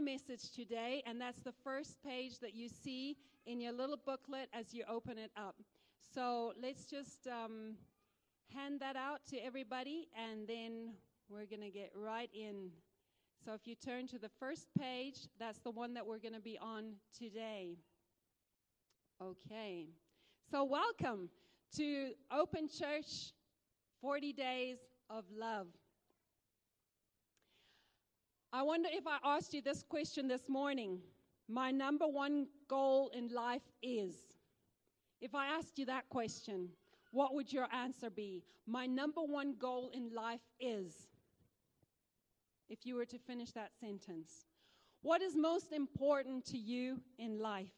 my message today, and that's the first page that you see in your little booklet as you open it up. So let's just hand that out to everybody, and then we're going to get right in. So if you turn to the first page, that's the one that we're going to be on today. Okay. So welcome to Open Church 40 Days of Love. I wonder if I asked you this question this morning. My number one goal in life is. If I asked you that question, what would your answer be? My number one goal in life is. If you were to finish that sentence. What is most important to you in life?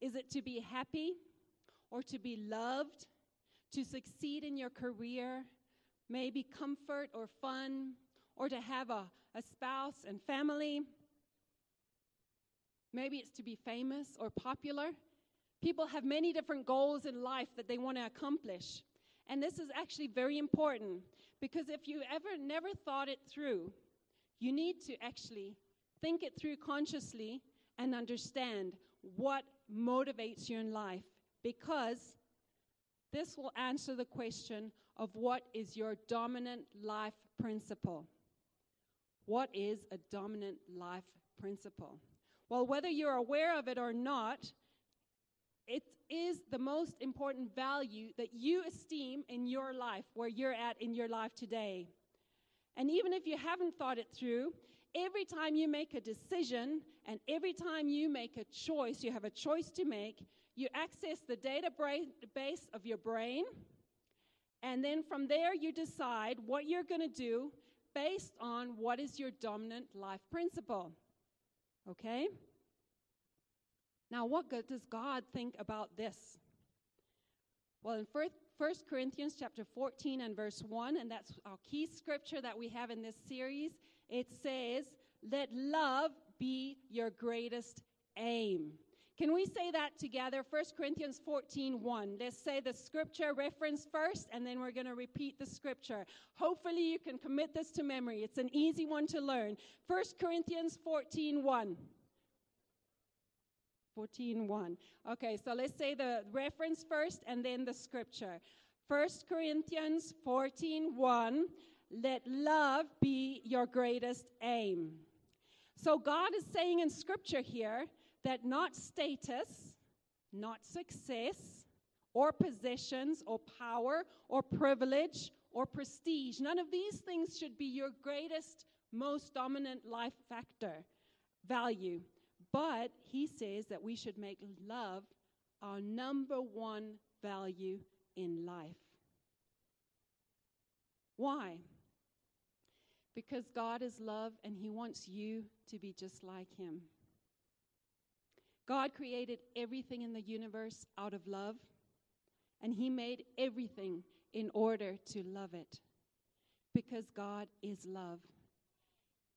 Is it to be happy or to be loved, to succeed in your career, maybe comfort or fun, or to have a spouse and family? Maybe it's to be famous or popular. People have many different goals in life that they want to accomplish. And this is actually very important, because if you ever never thought it through, you need to actually think it through consciously and understand what motivates you in life, because this will answer the question of what is your dominant life principle. What is a dominant life principle? Well, whether you're aware of it or not, it is the most important value that you esteem in your life, where you're at in your life today. And even if you haven't thought it through, every time you make a decision and every time you make a choice, you have a choice to make, you access the database of your brain, and then from there you decide what you're going to do based on what is your dominant life principle. Okay? Now, what does God think about this? Well, in 1 Corinthians chapter 14 and verse 1, and that's our key scripture that we have in this series, it says, let love be your greatest aim. Can we say that together? 1 Corinthians 14:1. Let's say the scripture reference first, and then we're going to repeat the scripture. Hopefully, you can commit this to memory. It's an easy one to learn. 1 Corinthians 14:1. 14:1. Okay, so let's say the reference first and then the scripture. 1 Corinthians 14:1. Let love be your greatest aim. So God is saying in scripture here that not status, not success, or possessions, or power, or privilege, or prestige, none of these things should be your greatest, most dominant life factor, value. But he says that we should make love our number one value in life. Why? Because God is love, and he wants you to be just like him. God created everything in the universe out of love, and he made everything in order to love it, because God is love.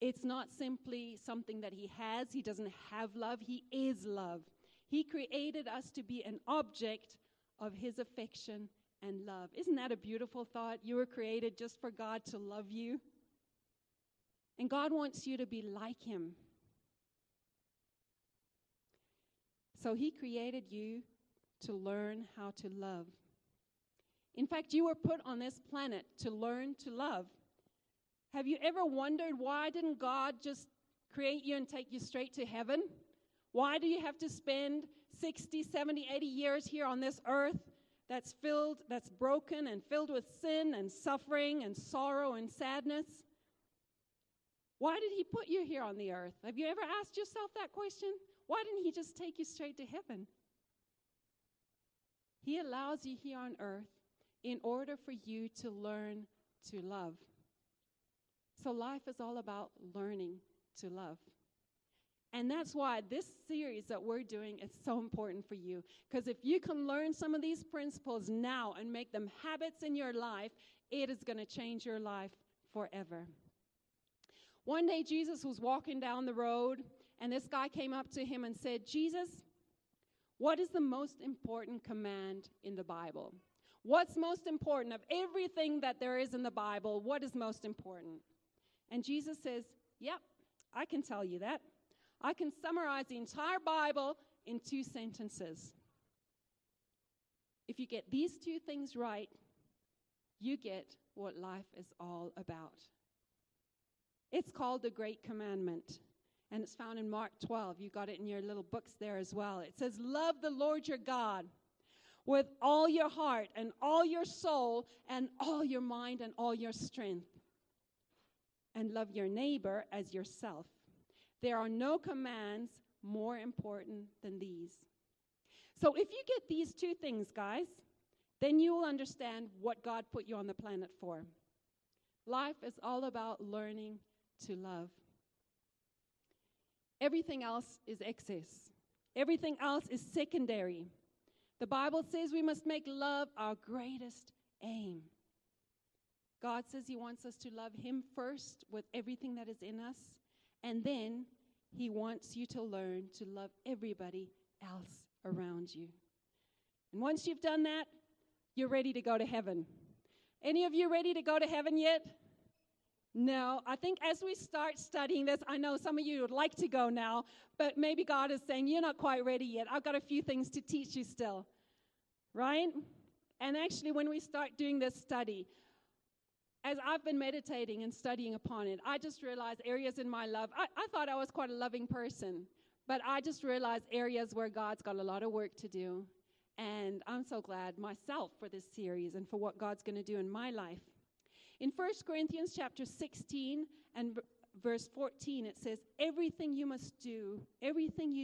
It's not simply something that he has. He doesn't have love. He is love. He created us to be an object of his affection and love. Isn't that a beautiful thought? You were created just for God to love you. And God wants you to be like him. So he created you to learn how to love. In fact, you were put on this planet to learn to love. Have you ever wondered why didn't God just create you and take you straight to heaven? Why do you have to spend 60, 70, 80 years here on this earth that's broken and filled with sin and suffering and sorrow and sadness? Why did he put you here on the earth? Have you ever asked yourself that question? Why didn't he just take you straight to heaven? He allows you here on earth in order for you to learn to love. So life is all about learning to love. And that's why this series that we're doing is so important for you. Because if you can learn some of these principles now and make them habits in your life, it is going to change your life forever. One day Jesus was walking down the road, and this guy came up to him and said, Jesus, what is the most important command in the Bible? What's most important of everything that there is in the Bible? What is most important? And Jesus says, yep, I can tell you that. I can summarize the entire Bible in 2 sentences. If you get these 2 things right, you get what life is all about. It's called the Great Commandment, and it's found in Mark 12. You got it in your little books there as well. It says, love the Lord your God with all your heart and all your soul and all your mind and all your strength, and love your neighbor as yourself. There are no commands more important than these. So if you get these 2 things, guys, then you will understand what God put you on the planet for. Life is all about learning to love. Everything else is excess. Everything else is secondary. The Bible says we must make love our greatest aim. God says he wants us to love him first with everything that is in us, and then he wants you to learn to love everybody else around you. And once you've done that, you're ready to go to heaven. Any of you ready to go to heaven yet? No. I think as we start studying this, I know some of you would like to go now, but maybe God is saying, you're not quite ready yet. I've got a few things to teach you still, right? And actually, when we start doing this study, as I've been meditating and studying upon it, I just realized areas in my love. I thought I was quite a loving person, but I just realized areas where God's got a lot of work to do. And I'm so glad myself for this series and for what God's going to do in my life. In 1 Corinthians chapter 16 and verse 14, it says, everything you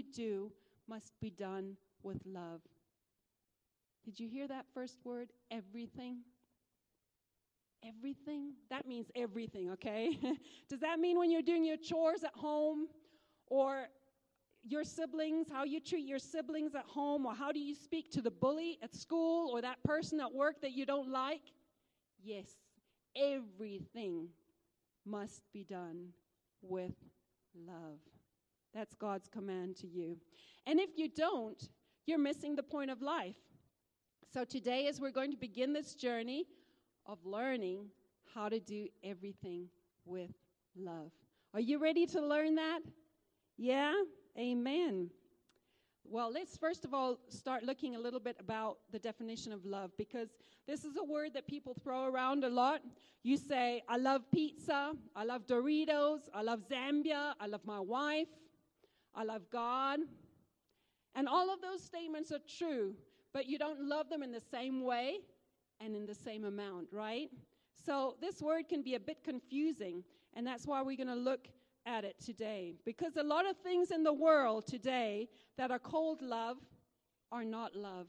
do must be done with love. Did you hear that first word? Everything. Everything. That means everything, okay? Does that mean when you're doing your chores at home, or your siblings, how you treat your siblings at home, or how do you speak to the bully at school or that person at work that you don't like? Yes, everything must be done with love. That's God's command to you. And if you don't, you're missing the point of life. So today, as we're going to begin this journey of learning how to do everything with love. Are you ready to learn that? Yeah? Amen. Well, let's first of all start looking a little bit about the definition of love, because this is a word that people throw around a lot. You say, I love pizza, I love Doritos, I love Zambia, I love my wife, I love God. And all of those statements are true, but you don't love them in the same way and in the same amount, right? So this word can be a bit confusing, and that's why we're going to look at it today, because a lot of things in the world today that are called love are not love.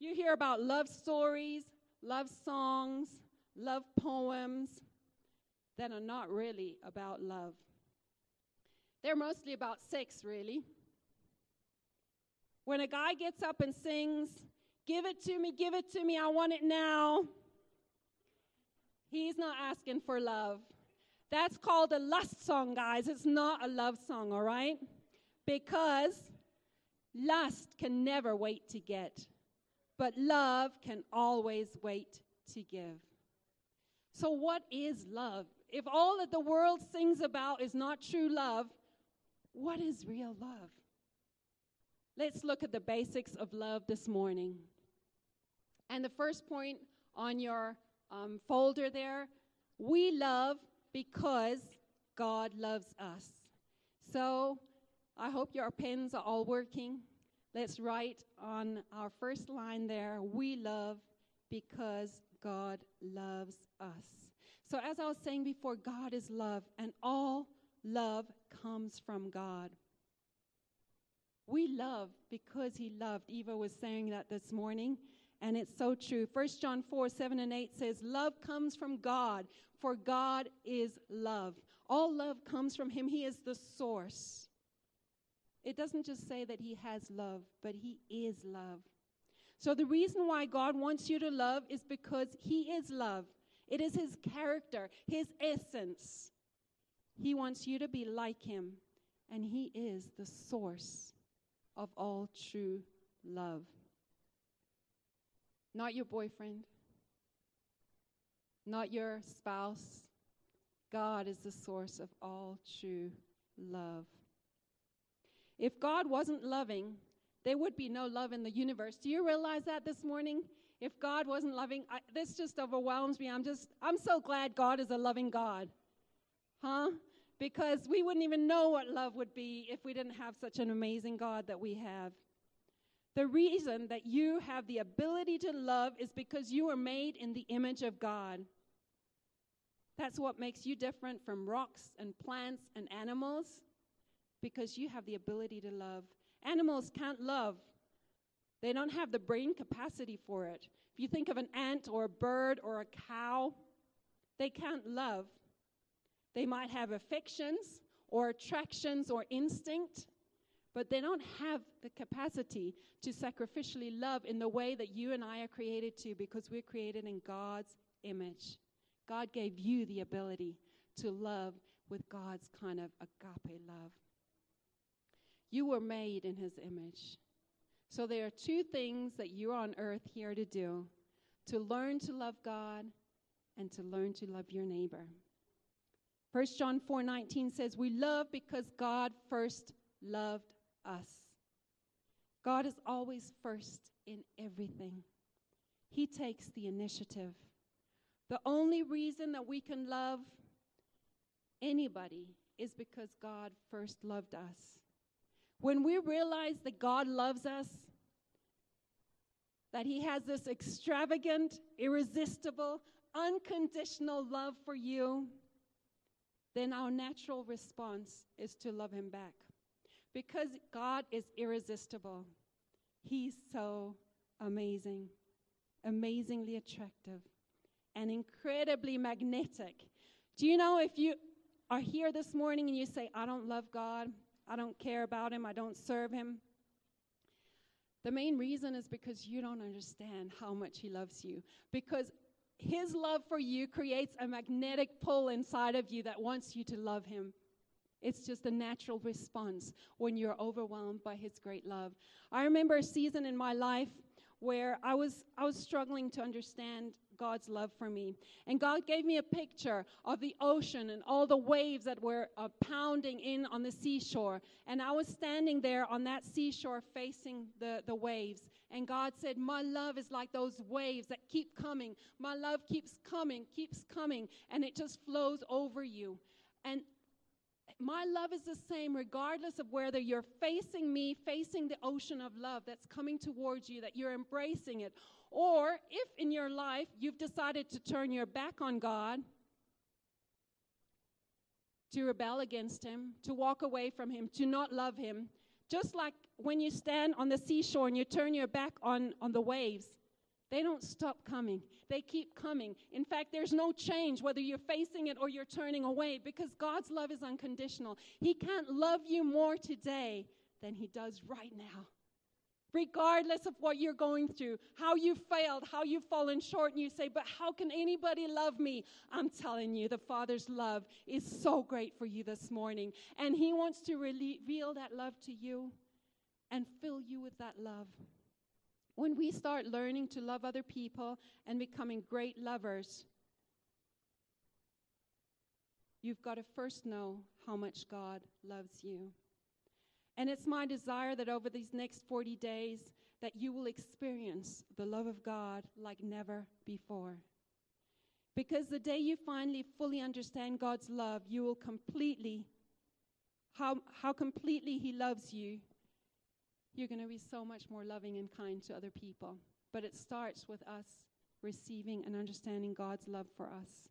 You hear about love stories, love songs, love poems that are not really about love. They're mostly about sex, really. When a guy gets up and sings, give it to me, I want it now, he's not asking for love. That's called a lust song, guys. It's not a love song, all right? Because lust can never wait to get, but love can always wait to give. So what is love? If all that the world sings about is not true love, what is real love? Let's look at the basics of love this morning. And the first point on your folder there, we love because God loves us. So I hope your pens are all working. Let's write on our first line there, we love because God loves us. So as I was saying before, God is love, and all love comes from God. We love because he loved. Eva was saying that this morning, and it's so true. 1 John 4:7-8 says, love comes from God, for God is love. All love comes from him. He is the source. It doesn't just say that he has love, but he is love. So the reason why God wants you to love is because he is love. It is his character, his essence. He wants you to be like him, and he is the source of all true love. Not your boyfriend, not your spouse. God is the source of all true love. If God wasn't loving, there would be no love in the universe. Do you realize that this morning? If God wasn't loving, this just overwhelms me. I'm so glad God is a loving God. Huh? Because we wouldn't even know what love would be if we didn't have such an amazing God that we have. The reason that you have the ability to love is because you are made in the image of God. That's what makes you different from rocks and plants and animals, because you have the ability to love. Animals can't love. They don't have the brain capacity for it. If you think of an ant or a bird or a cow, they can't love. They might have affections or attractions or instinct, but they don't have the capacity to sacrificially love in the way that you and I are created to, because we're created in God's image. God gave you the ability to love with God's kind of agape love. You were made in His image. So there are two things that you're on earth here to do: to learn to love God and to learn to love your neighbor. 1 John 4:19 says, we love because God first loved us. God is always first in everything. He takes the initiative. The only reason that we can love anybody is because God first loved us. When we realize that God loves us, that He has this extravagant, irresistible, unconditional love for you, then our natural response is to love Him back. Because God is irresistible. He's so amazing, amazingly attractive, and incredibly magnetic. Do you know, if you are here this morning and you say, I don't love God, I don't care about Him, I don't serve Him. The main reason is because you don't understand how much He loves you. Because His love for you creates a magnetic pull inside of you that wants you to love Him. It's just a natural response when you're overwhelmed by His great love. I remember a season in my life where I was struggling to understand God's love for me. And God gave me a picture of the ocean and all the waves that were pounding in on the seashore. And I was standing there on that seashore facing the waves. And God said, my love is like those waves that keep coming. My love keeps coming, and it just flows over you. And my love is the same regardless of whether you're facing me, facing the ocean of love that's coming towards you, that you're embracing it. Or if in your life you've decided to turn your back on God, to rebel against Him, to walk away from Him, to not love Him, just like when you stand on the seashore and you turn your back on the waves, they don't stop coming. They keep coming. In fact, there's no change whether you're facing it or you're turning away, because God's love is unconditional. He can't love you more today than He does right now. Regardless of what you're going through, how you failed, how you've fallen short, and you say, but how can anybody love me? I'm telling you, the Father's love is so great for you this morning. And He wants to reveal that love to you and fill you with that love. When we start learning to love other people and becoming great lovers, you've got to first know how much God loves you. And it's my desire that over these next 40 days that you will experience the love of God like never before. Because the day you finally fully understand God's love, you will completely, how completely He loves you, you're going to be so much more loving and kind to other people. But it starts with us receiving and understanding God's love for us.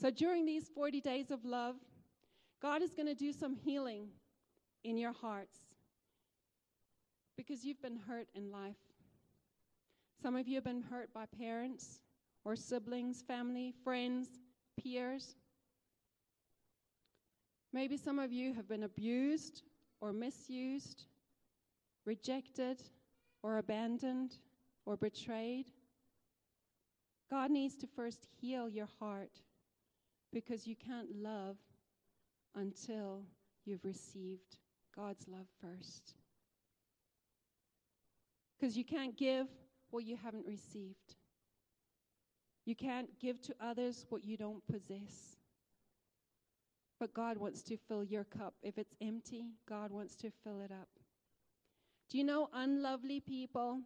So during these 40 days of love, God is going to do some healing in your hearts, because you've been hurt in life. Some of you have been hurt by parents or siblings, family, friends, peers. Maybe some of you have been abused or misused, rejected or abandoned or betrayed. God needs to first heal your heart, because you can't love until you've received God's love first. Because you can't give what you haven't received. You can't give to others what you don't possess. But God wants to fill your cup. If it's empty, God wants to fill it up. Do you know unlovely people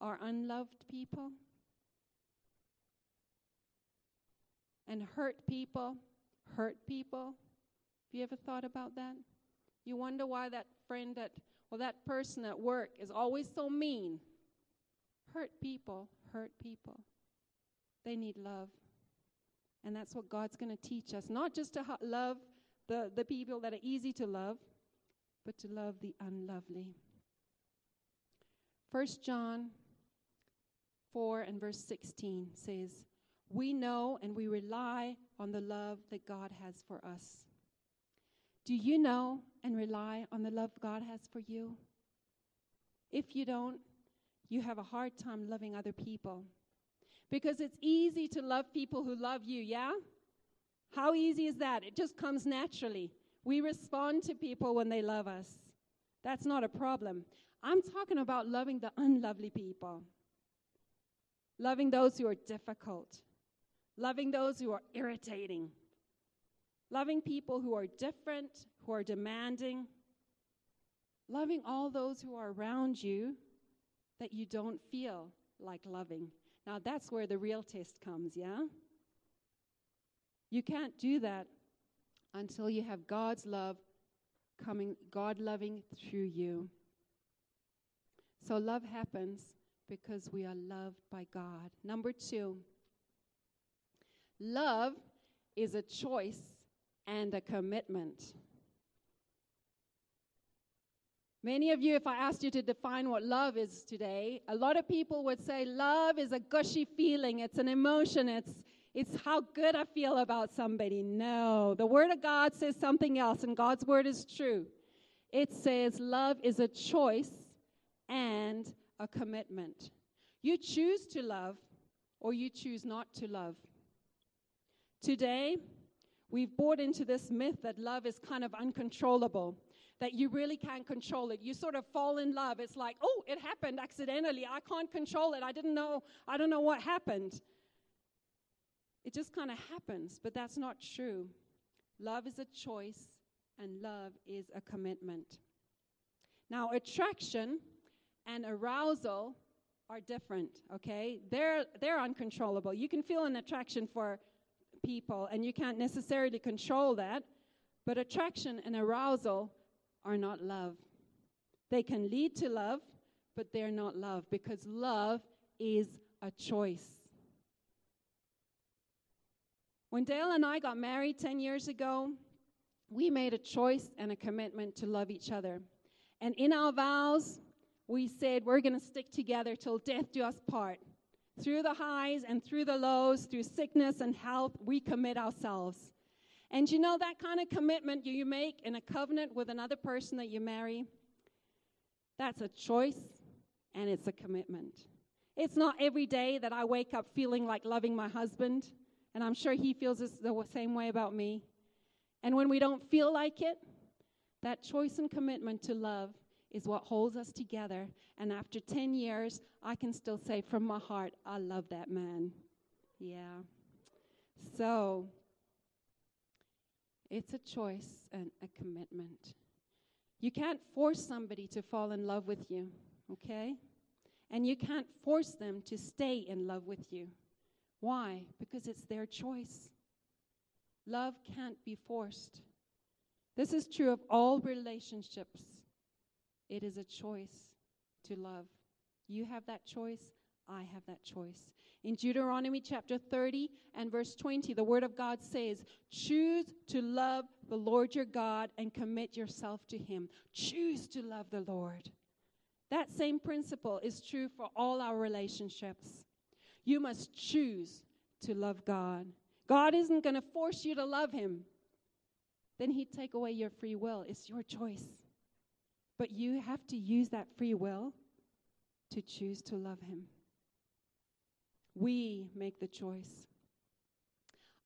are unloved people? And hurt people. Have you ever thought about that? You wonder why that friend that person at work is always so mean. Hurt people. They need love. And that's what God's going to teach us. Not just to love the people that are easy to love, but to love the unlovely. 1 John 4 and verse 16 says, "We know and we rely on the love that God has for us." Do you know and rely on the love God has for you? If you don't, you have a hard time loving other people. Because it's easy to love people who love you, yeah? How easy is that? It just comes naturally. We respond to people when they love us. That's not a problem. I'm talking about loving the unlovely people. Loving those who are difficult. Loving those who are irritating. Loving people who are different, who are demanding. Loving all those who are around you that you don't feel like loving. Now, that's where the real test comes, yeah? You can't do that until you have God's love coming, God loving through you. So love happens because we are loved by God. Number 2, love is a choice and a commitment. Many of you, if I asked you to define what love is today, a lot of people would say love is a gushy feeling. It's an emotion. It's how good I feel about somebody. No, the Word of God says something else, and God's Word is true. It says love is a choice and a commitment. You choose to love or you choose not to love. Today, we've bought into this myth that love is kind of uncontrollable. That you really can't control it. You sort of fall in love. It's like, oh, it happened accidentally. I can't control it. I don't know what happened. It just kind of happens, but that's not true. Love is a choice, and love is a commitment. Now, attraction and arousal are different, okay? They're uncontrollable. You can feel an attraction for people, and you can't necessarily control that, but attraction and arousal are not love. They can lead to love, but they're not love because love is a choice. When Dale and I got married 10 years ago, we made a choice and a commitment to love each other. And in our vows, we said we're going to stick together till death do us part. Through the highs and through the lows, through sickness and health, we commit ourselves. And you know that kind of commitment you make in a covenant with another person that you marry, that's a choice and it's a commitment. It's not every day that I wake up feeling like loving my husband, and I'm sure he feels the same way about me. And when we don't feel like it, that choice and commitment to love is what holds us together. And after 10 years, I can still say from my heart, I love that man. Yeah. So it's a choice and a commitment. You can't force somebody to fall in love with you, okay? And you can't force them to stay in love with you. Why? Because it's their choice. Love can't be forced. This is true of all relationships. It is a choice to love. You have that choice. I have that choice. In Deuteronomy chapter 30 and verse 20, the Word of God says, "Choose to love the Lord your God and commit yourself to Him." Choose to love the Lord. That same principle is true for all our relationships. You must choose to love God. God isn't going to force you to love Him. Then He'd take away your free will. It's your choice. But you have to use that free will to choose to love Him. We make the choice.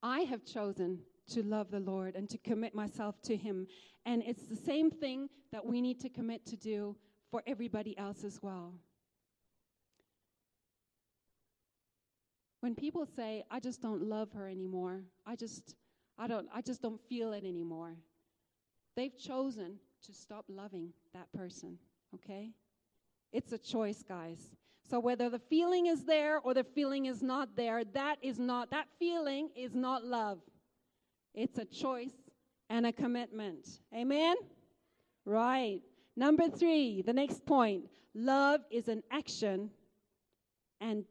I have chosen to love the Lord and to commit myself to Him. And it's the same thing that we need to commit to do for everybody else as well. When people say, I just don't love her anymore. I just, I just don't feel it anymore. They've chosen to stop loving that person, okay? It's a choice, guys. So whether the feeling is there or the feeling is not there, that feeling is not love. It's a choice and a commitment. Amen? Right. Number 3, the next point. Love is an action and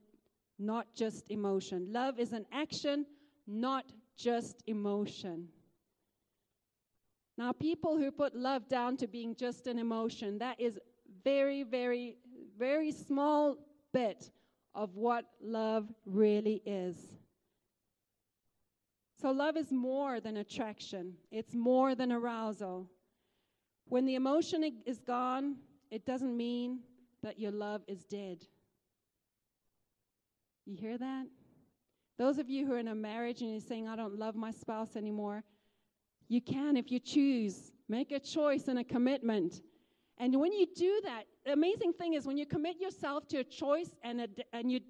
not just emotion. Love is an action, not just emotion. Now, people who put love down to being just an emotion, that is very, very, very small bit of what love really is. So love is more than attraction. It's more than arousal. When the emotion is gone, it doesn't mean that your love is dead. You hear that? Those of you who are in a marriage and you're saying, I don't love my spouse anymore, you can if you choose. Make a choice and a commitment. And when you do that, the amazing thing is when you commit yourself to a choice and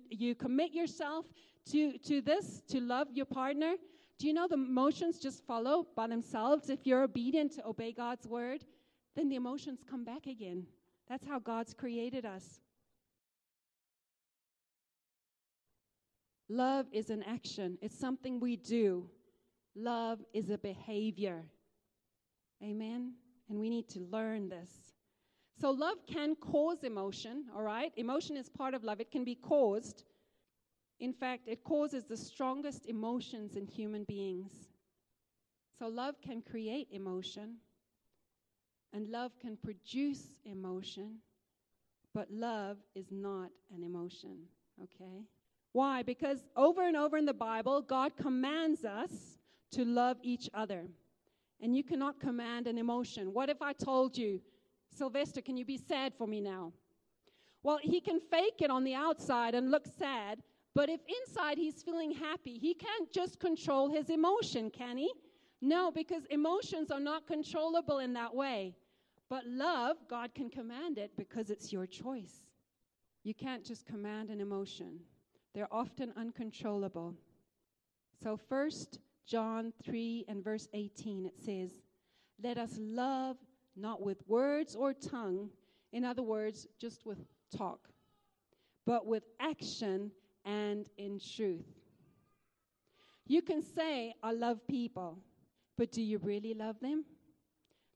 you commit yourself to this, to love your partner, do you know the emotions just follow by themselves? If you're obedient to obey God's word, then the emotions come back again. That's how God's created us. Love is an action. It's something we do. Love is a behavior. Amen? And we need to learn this. So love can cause emotion, all right? Emotion is part of love. It can be caused. In fact, it causes the strongest emotions in human beings. So love can create emotion, and love can produce emotion, but love is not an emotion, okay? Why? Because over and over in the Bible, God commands us to love each other. And you cannot command an emotion. What if I told you, Sylvester, can you be sad for me now? Well, he can fake it on the outside and look sad, but if inside he's feeling happy, he can't just control his emotion, can he? No, because emotions are not controllable in that way. But love, God can command it because it's your choice. You can't just command an emotion. They're often uncontrollable. So 1 John 3 and verse 18, it says, let us love not with words or tongue, in other words, just with talk, but with action and in truth. You can say, I love people, but do you really love them?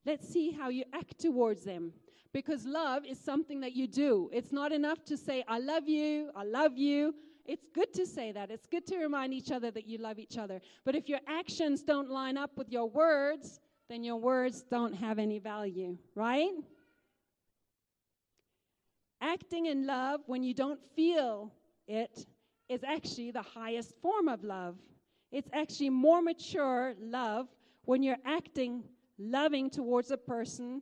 Let's see how you act towards them. Because love is something that you do. It's not enough to say, I love you, I love you. It's good to say that. It's good to remind each other that you love each other. But if your actions don't line up with your words, then your words don't have any value, right? Acting in love when you don't feel it is actually the highest form of love. It's actually more mature love when you're acting loving towards a person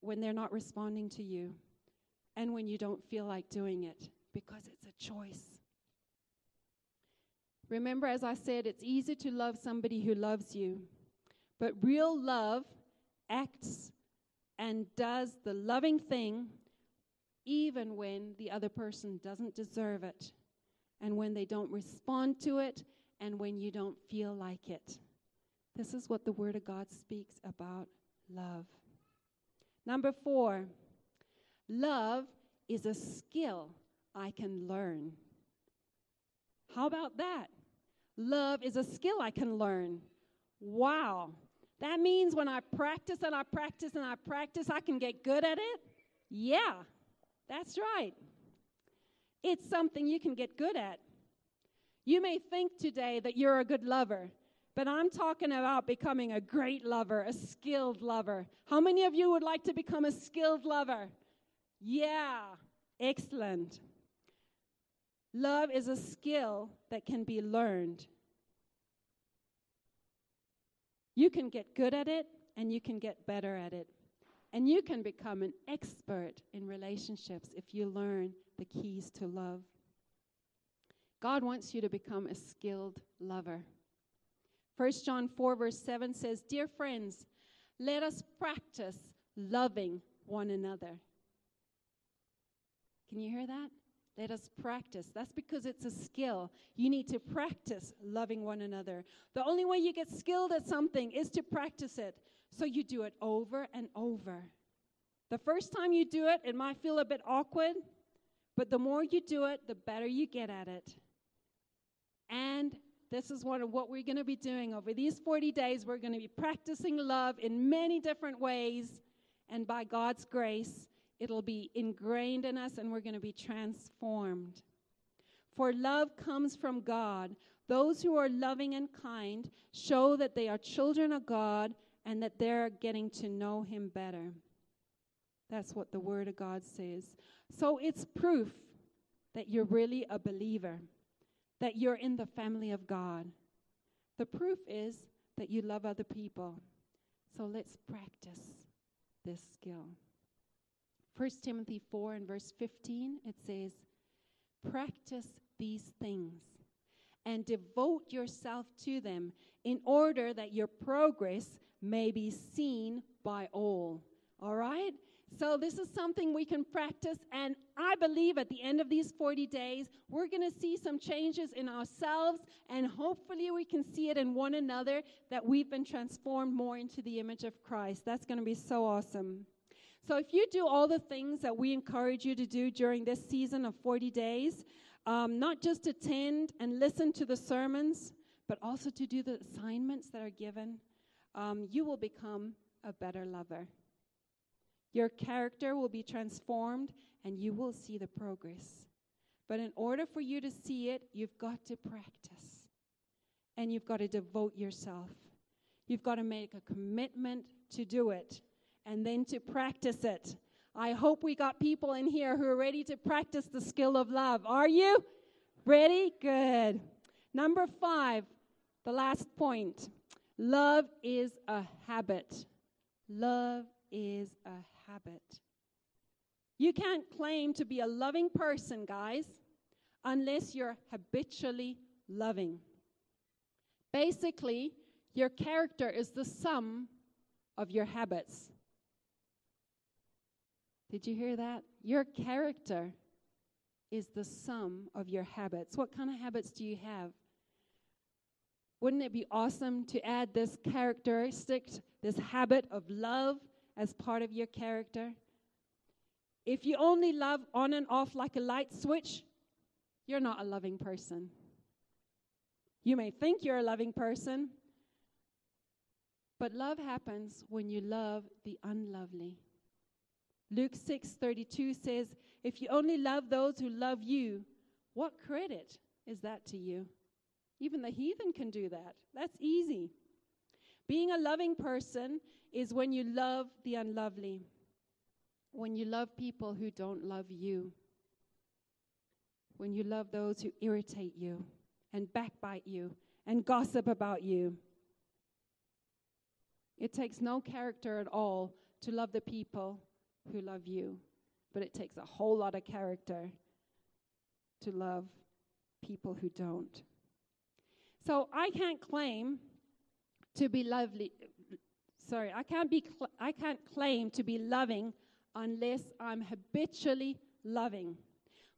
when they're not responding to you and when you don't feel like doing it, because it's a choice. Remember, as I said, it's easy to love somebody who loves you, but real love acts and does the loving thing even when the other person doesn't deserve it, and when they don't respond to it, and when you don't feel like it. This is what the Word of God speaks about love. Number 4, love is a skill I can learn. How about that? Love is a skill I can learn. Wow. That means when I practice and I practice and I practice, I can get good at it? Yeah, that's right. It's something you can get good at. You may think today that you're a good lover, but I'm talking about becoming a great lover, a skilled lover. How many of you would like to become a skilled lover? Yeah, excellent. Love is a skill that can be learned. You can get good at it, and you can get better at it. And you can become an expert in relationships if you learn the keys to love. God wants you to become a skilled lover. 1 John 4, verse 7 says, dear friends, let us practice loving one another. Can you hear that? Let us practice. That's because it's a skill. You need to practice loving one another. The only way you get skilled at something is to practice it. So you do it over and over. The first time you do it, it might feel a bit awkward, but the more you do it, the better you get at it. And this is one of what we're going to be doing over these 40 days. We're going to be practicing love in many different ways, and by God's grace, it'll be ingrained in us, and we're going to be transformed. For love comes from God. Those who are loving and kind show that they are children of God and that they're getting to know Him better. That's what the Word of God says. So it's proof that you're really a believer, that you're in the family of God. The proof is that you love other people. So let's practice this skill. 1 Timothy 4 and verse 15, it says, "Practice these things and devote yourself to them in order that your progress may be seen by all." All right? So this is something we can practice, and I believe at the end of these 40 days, we're going to see some changes in ourselves, and hopefully we can see it in one another, that we've been transformed more into the image of Christ. That's going to be so awesome. So if you do all the things that we encourage you to do during this season of 40 days, not just attend and listen to the sermons, but also to do the assignments that are given, you will become a better lover. Your character will be transformed, and you will see the progress. But in order for you to see it, you've got to practice, and you've got to devote yourself. You've got to make a commitment to do it, and then to practice it. I hope we got people in here who are ready to practice the skill of love. Are you ready? Good. Number 5, the last point. Love is a habit. Love is a habit. You can't claim to be a loving person, guys, unless you're habitually loving. Basically, your character is the sum of your habits. Did you hear that? Your character is the sum of your habits. What kind of habits do you have? Wouldn't it be awesome to add this characteristic, this habit of love as part of your character? If you only love on and off like a light switch, you're not a loving person. You may think you're a loving person, but love happens when you love the unlovely. Luke 6:32 says, "If you only love those who love you, what credit is that to you?" Even the heathen can do that. That's easy. Being a loving person is when you love the unlovely, when you love people who don't love you, when you love those who irritate you and backbite you and gossip about you. It takes no character at all to love the people who love you, but it takes a whole lot of character to love people who don't. So I can't claim to be lovely. I can't claim to be loving unless I'm habitually loving.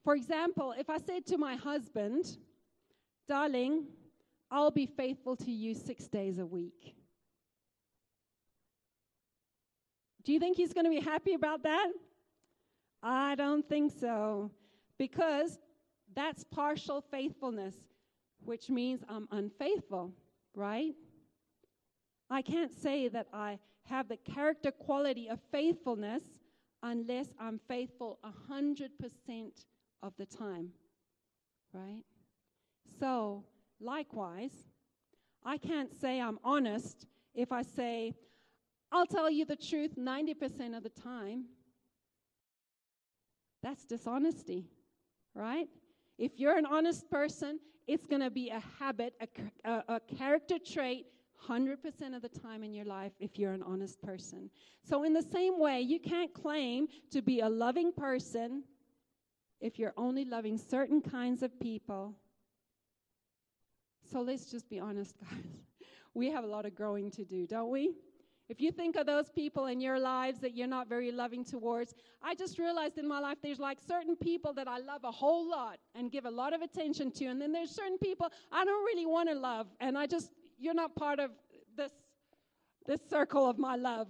For example, if I said to my husband, "Darling, I'll be faithful to you 6 days a week." Do you think he's going to be happy about that? I don't think so, because that's partial faithfulness, which means I'm unfaithful, right? I can't say that I have the character quality of faithfulness unless I'm faithful 100% of the time, right? So, likewise, I can't say I'm honest if I say, "I'll tell you the truth 90% of the time." That's dishonesty, right? If you're an honest person, it's going to be a habit, a character trait 100% of the time in your life if you're an honest person. So in the same way, you can't claim to be a loving person if you're only loving certain kinds of people. So let's just be honest, guys. We have a lot of growing to do, don't we? If you think of those people in your lives that you're not very loving towards, I just realized in my life there's like certain people that I love a whole lot and give a lot of attention to, and then there's certain people I don't really want to love, and you're not part of this circle of my love.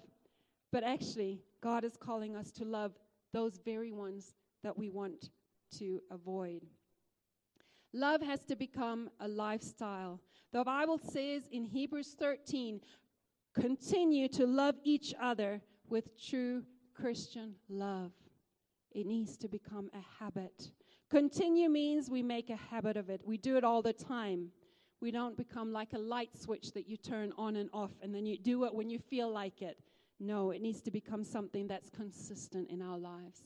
But actually, God is calling us to love those very ones that we want to avoid. Love has to become a lifestyle. The Bible says in Hebrews 13, continue to love each other with true Christian love. It needs to become a habit. Continue means we make a habit of it. We do it all the time. We don't become like a light switch that you turn on and off and then you do it when you feel like it. No, it needs to become something that's consistent in our lives.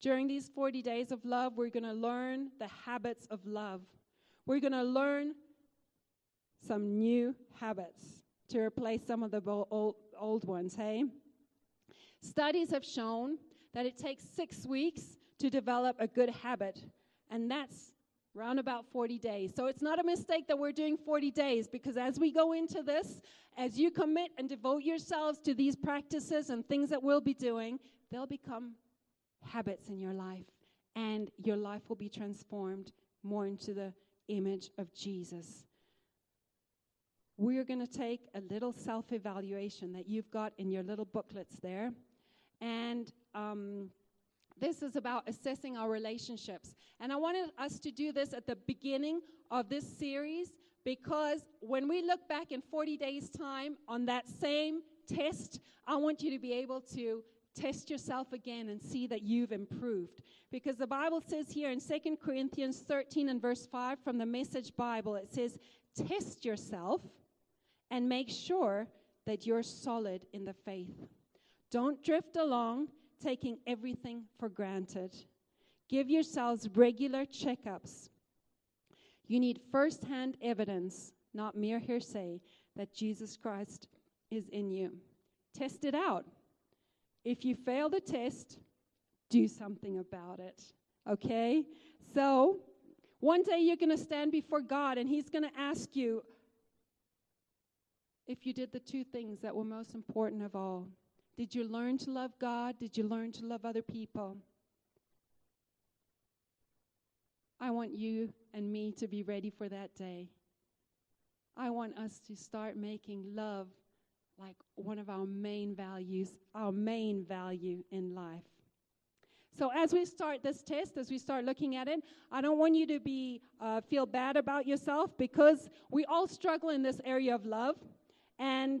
During these 40 days of love, we're going to learn the habits of love. We're going to learn some new habits to replace some of the old ones, hey? Studies have shown that it takes 6 weeks to develop a good habit, and that's around about 40 days. So it's not a mistake that we're doing 40 days, because as we go into this, as you commit and devote yourselves to these practices and things that we'll be doing, they'll become habits in your life, and your life will be transformed more into the image of Jesus. We're going to take a little self-evaluation that you've got in your little booklets there, and this is about assessing our relationships. And I wanted us to do this at the beginning of this series, because when we look back in 40 days' time on that same test, I want you to be able to test yourself again and see that you've improved. Because the Bible says here in 2 Corinthians 13 and verse 5 from the Message Bible, it says, test yourself and make sure that you're solid in the faith. Don't drift along taking everything for granted. Give yourselves regular checkups. You need firsthand evidence, not mere hearsay, that Jesus Christ is in you. Test it out. If you fail the test, do something about it, okay? So one day you're going to stand before God, and he's going to ask you if you did the two things that were most important of all. Did you learn to love God? Did you learn to love other people? I want you and me to be ready for that day. I want us to start making love like one of our main values, our main value in life. So as we start this test, as we start looking at it, I don't want you to feel bad about yourself, because we all struggle in this area of love. And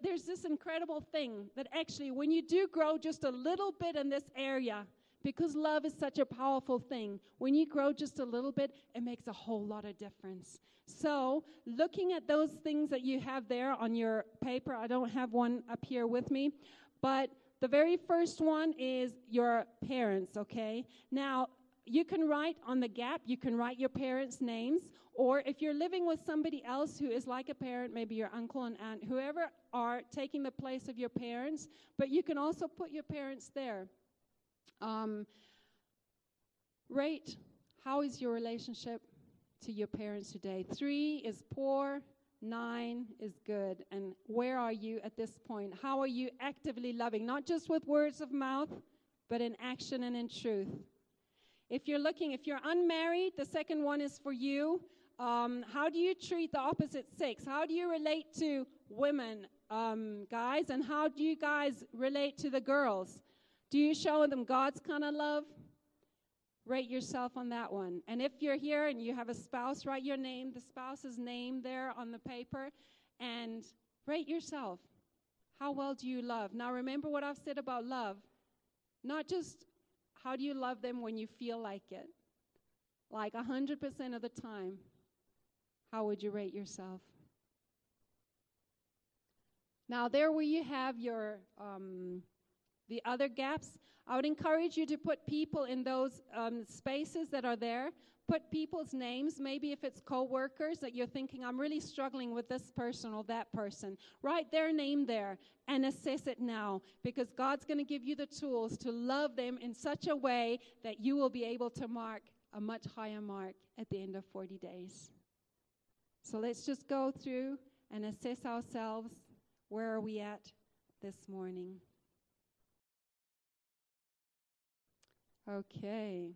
there's this incredible thing that actually when you do grow just a little bit in this area, because love is such a powerful thing, when you grow just a little bit, it makes a whole lot of difference. So looking at those things that you have there on your paper, I don't have one up here with me, but the very first one is your parents, okay? Now, you can write on the gap, you can write your parents' names, or if you're living with somebody else who is like a parent, maybe your uncle and aunt, whoever are taking the place of your parents, but you can also put your parents there. Rate, how is your relationship to your parents today? 3 is poor, 9 is good. And where are you at this point? How are you actively loving, not just with words of mouth, but in action and in truth? If you're unmarried, the second one is for you. How do you treat the opposite sex? How do you relate to women, guys? And how do you guys relate to the girls? Do you show them God's kind of love? Rate yourself on that one. And if you're here and you have a spouse, write your name, the spouse's name there on the paper, and rate yourself. How well do you love? Now, remember what I've said about love. Not just how do you love them when you feel like it. Like 100% of the time, how would you rate yourself? Now, there where you have your the other gaps, I would encourage you to put people in those spaces that are there. Put people's names, maybe if it's co-workers that you're thinking, I'm really struggling with this person or that person. Write their name there and assess it now, because God's going to give you the tools to love them in such a way that you will be able to mark a much higher mark at the end of 40 days. So let's just go through and assess ourselves. Where are we at this morning? Okay.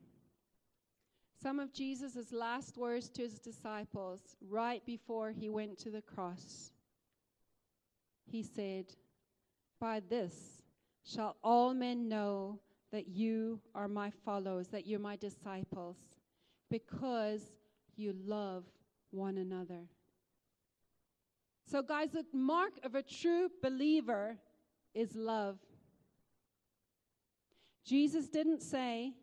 Some of Jesus' last words to his disciples right before he went to the cross. He said, "By this shall all men know that you are my followers, that you're my disciples, because you love one another." So guys, the mark of a true believer is love. Jesus didn't say,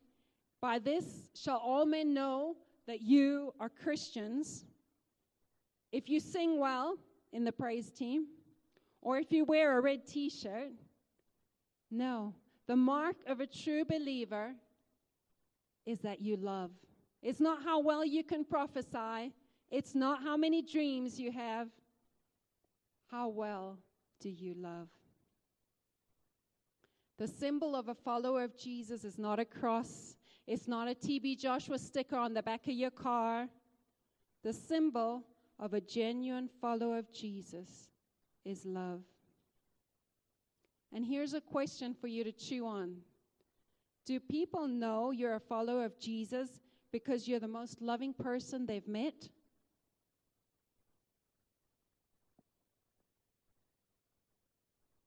"By this shall all men know that you are Christians if you sing well in the praise team, or if you wear a red t-shirt." No, the mark of a true believer is that you love. It's not how well you can prophesy. It's not how many dreams you have. How well do you love? The symbol of a follower of Jesus is not a cross. It's not a TB Joshua sticker on the back of your car. The symbol of a genuine follower of Jesus is love. And here's a question for you to chew on. Do people know you're a follower of Jesus because you're the most loving person they've met?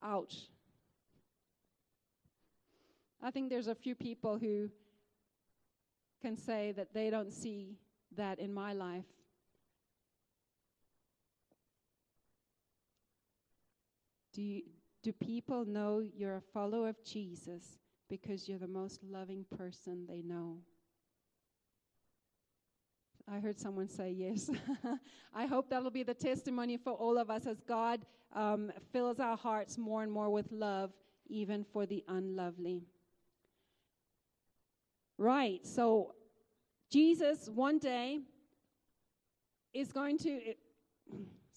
Ouch. I think there's a few people who can say that they don't see that in my life. Do people know you're a follower of Jesus because you're the most loving person they know? I heard someone say yes. I hope that'll be the testimony for all of us as God fills our hearts more and more with love, even for the unlovely. Right, so Jesus one day is going to,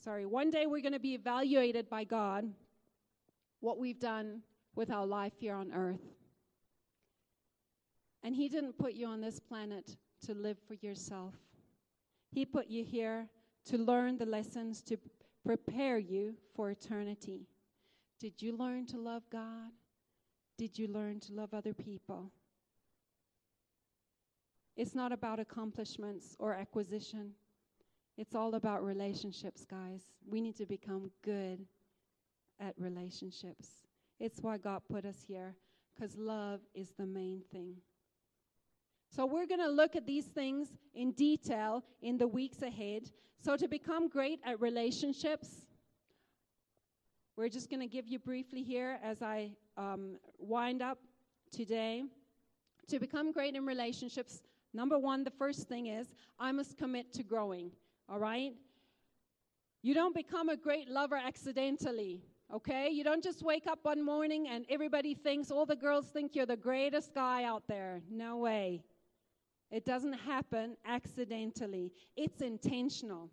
one day we're going to be evaluated by God what we've done with our life here on earth. And he didn't put you on this planet to live for yourself. He put you here to learn the lessons, to prepare you for eternity. Did you learn to love God? Did you learn to love other people? It's not about accomplishments or acquisition. It's all about relationships, guys. We need to become good at relationships. It's why God put us here, because love is the main thing. So we're going to look at these things in detail in the weeks ahead. So to become great at relationships, we're just going to give you briefly here as I wind up today. To become great in relationships, number one, the first thing is I must commit to growing, all right? You don't become a great lover accidentally, okay? You don't just wake up one morning and everybody thinks, all the girls think you're the greatest guy out there. No way. It doesn't happen accidentally. It's intentional.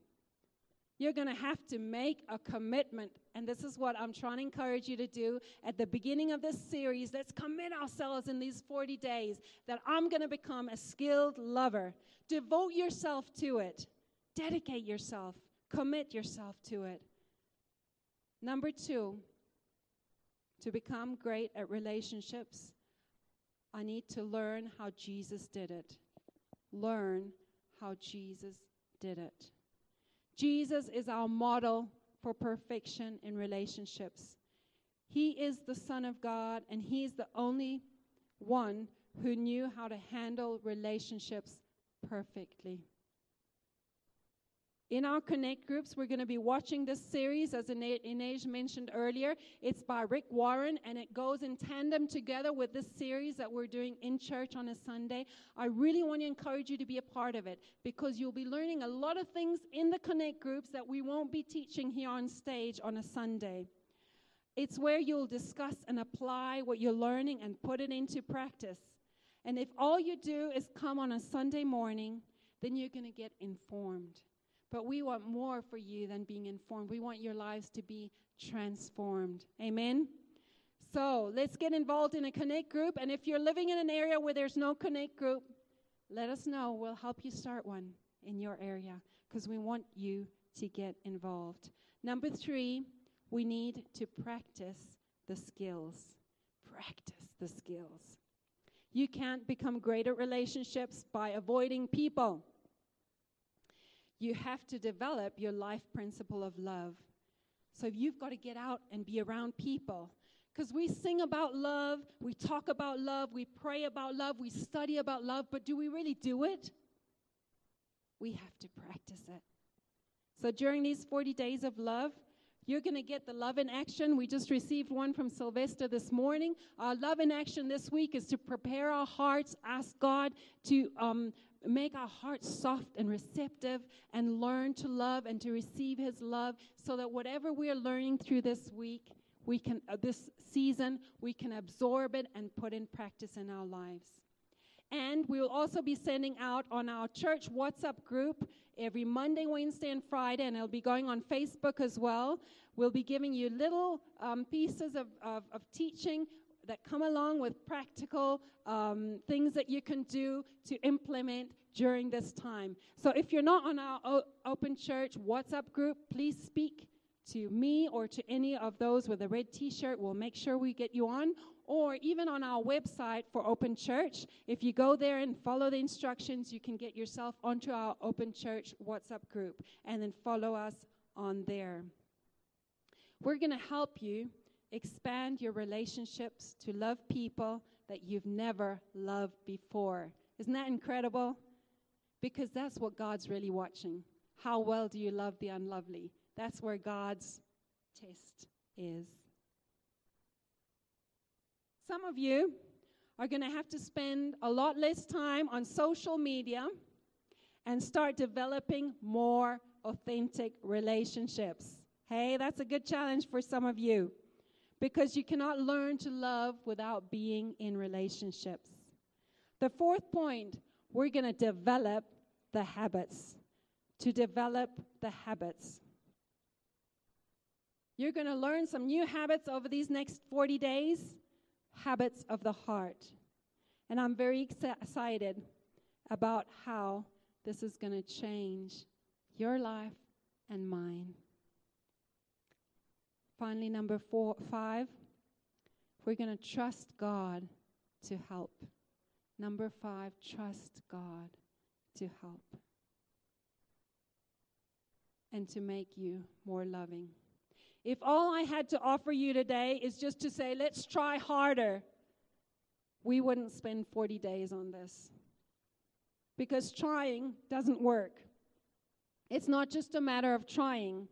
You're going to have to make a commitment, and this is what I'm trying to encourage you to do at the beginning of this series. Let's commit ourselves in these 40 days that I'm going to become a skilled lover. Devote yourself to it. Dedicate yourself. Commit yourself to it. Number two, to become great at relationships, I need to learn how Jesus did it. Learn how Jesus did it. Jesus is our model for perfection in relationships. He is the Son of God, and he is the only one who knew how to handle relationships perfectly. In our Connect groups, we're going to be watching this series, as Inej mentioned earlier. It's by Rick Warren, and it goes in tandem together with this series that we're doing in church on a Sunday. I really want to encourage you to be a part of it, because you'll be learning a lot of things in the Connect groups that we won't be teaching here on stage on a Sunday. It's where you'll discuss and apply what you're learning and put it into practice. And if all you do is come on a Sunday morning, then you're going to get informed. But we want more for you than being informed. We want your lives to be transformed. Amen? So let's get involved in a Connect group. And if you're living in an area where there's no Connect group, let us know. We'll help you start one in your area, because we want you to get involved. Number three, We need to practice the skills. Practice the skills. You can't become great at relationships by avoiding people. You have to develop your life principle of love. So you've got to get out and be around people. Because we sing about love, we talk about love, we pray about love, we study about love, but do we really do it? We have to practice it. So during these 40 days of love, you're going to get the love in action. We just received one from Sylvester this morning. Our love in action this week is to prepare our hearts, ask God to make our hearts soft and receptive and learn to love and to receive his love so that whatever we are learning through this week, we can this season, we can absorb it and put in practice in our lives. And we will also be sending out on our church WhatsApp group every Monday, Wednesday, and Friday, and it'll be going on Facebook as well. We'll be giving you little pieces of teaching that come along with practical things that you can do to implement during this time. So if you're not on our Open Church WhatsApp group, please speak to me or to any of those with a red T-shirt. We'll make sure we get you on. Or even on our website for Open Church, if you go there and follow the instructions, you can get yourself onto our Open Church WhatsApp group and then follow us on there. We're going to help you expand your relationships to love people that you've never loved before. Isn't that incredible? Because that's what God's really watching. How well do you love the unlovely? That's where God's test is. Some of you are going to have to spend a lot less time on social media and start developing more authentic relationships. Hey, that's a good challenge for some of you because you cannot learn to love without being in relationships. The fourth point, we're going to develop the habits. To develop the habits. You're going to learn some new habits over these next 40 days. Habits of the heart. And I'm very excited about how this is going to change your life and mine. Finally, number 5, we're going to trust God to help. Number 5, trust God to help and to make you more loving. If all I had to offer you today is just to say, let's try harder, we wouldn't spend 40 days on this. Because trying doesn't work. It's not just a matter of trying.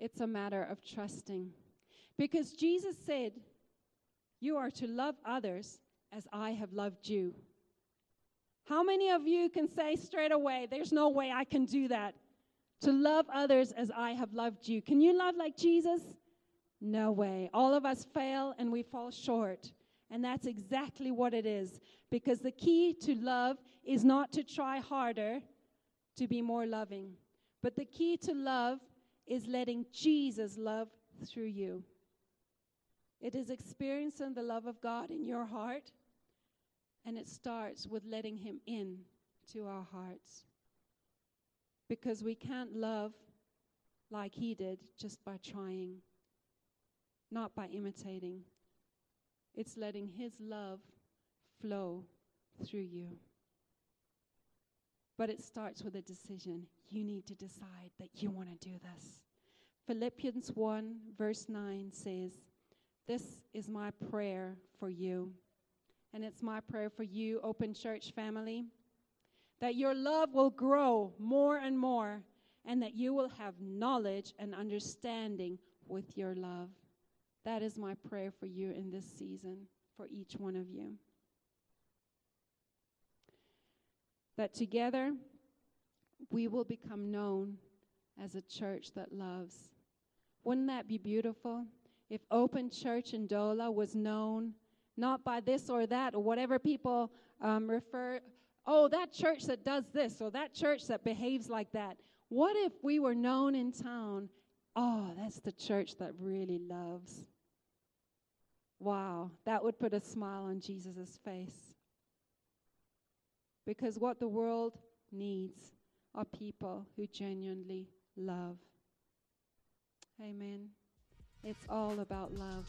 It's a matter of trusting. Because Jesus said, you are to love others as I have loved you. How many of you can say straight away, there's no way I can do that? To love others as I have loved you. Can you love like Jesus? No way. All of us fail and we fall short. And that's exactly what it is. Because the key to love is not to try harder to be more loving. But the key to love is letting Jesus love through you. It is experiencing the love of God in your heart. And it starts with letting him in to our hearts. Because we can't love like he did just by trying, not by imitating. It's letting his love flow through you. But it starts with a decision. You need to decide that you want to do this. Philippians 1 verse 9 says, this is my prayer for you. And it's my prayer for you, Open Church family, that your love will grow more and more, and that you will have knowledge and understanding with your love. That is my prayer for you in this season, for each one of you. That together, we will become known as a church that loves. Wouldn't that be beautiful? If Open Church in Ndola was known, not by this or that, or whatever people refer oh, that church that does this, or that church that behaves like that. What if we were known in town? Oh, that's the church that really loves. Wow, that would put a smile on Jesus' face. Because what the world needs are people who genuinely love. Amen. It's all about love.